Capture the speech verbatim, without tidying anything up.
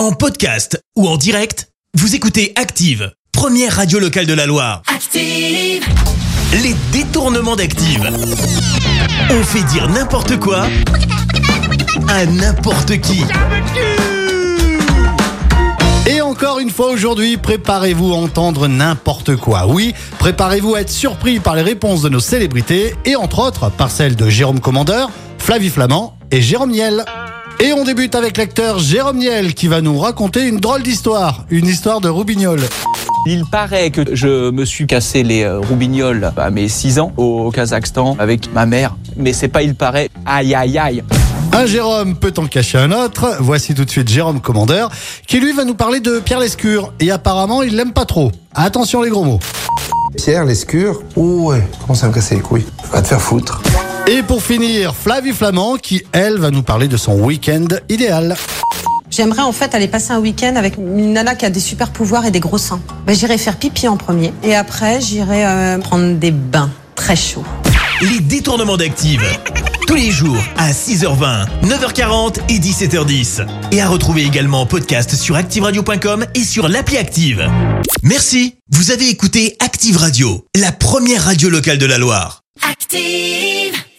En podcast ou en direct, vous écoutez Active, première radio locale de la Loire. Active! Les détournements d'Active. On fait dire n'importe quoi à n'importe qui. Et encore une fois aujourd'hui, préparez-vous à entendre n'importe quoi. Oui, préparez-vous à être surpris par les réponses de nos célébrités et entre autres par celles de Jérôme Commandeur, Flavie Flament et Jérôme Niel. Et on débute avec l'acteur Jérôme Niel qui va nous raconter une drôle d'histoire, une histoire de roubignoles. Il paraît que je me suis cassé les roubignoles à mes six ans au Kazakhstan avec ma mère, mais c'est pas il paraît, aïe aïe aïe. Un Jérôme peut en cacher un autre. Voici tout de suite Jérôme Commandeur qui lui va nous parler de Pierre Lescure et apparemment il l'aime pas trop. Attention les gros mots. Pierre Lescure, ouais, commence à me casser les couilles, va te faire foutre. Et pour finir, Flavie Flament qui elle va nous parler de son week-end idéal. J'aimerais en fait aller passer un week-end avec une nana qui a des super pouvoirs et des gros seins. Ben, j'irai faire pipi en premier et après j'irai euh, prendre des bains très chauds. Les détournements d'Active, tous les jours à six heures vingt, neuf heures quarante et dix-sept heures dix. Et à retrouver également en podcast sur active radio point com et sur l'appli Active. Merci, vous avez écouté Active Radio, la première radio locale de la Loire. Active!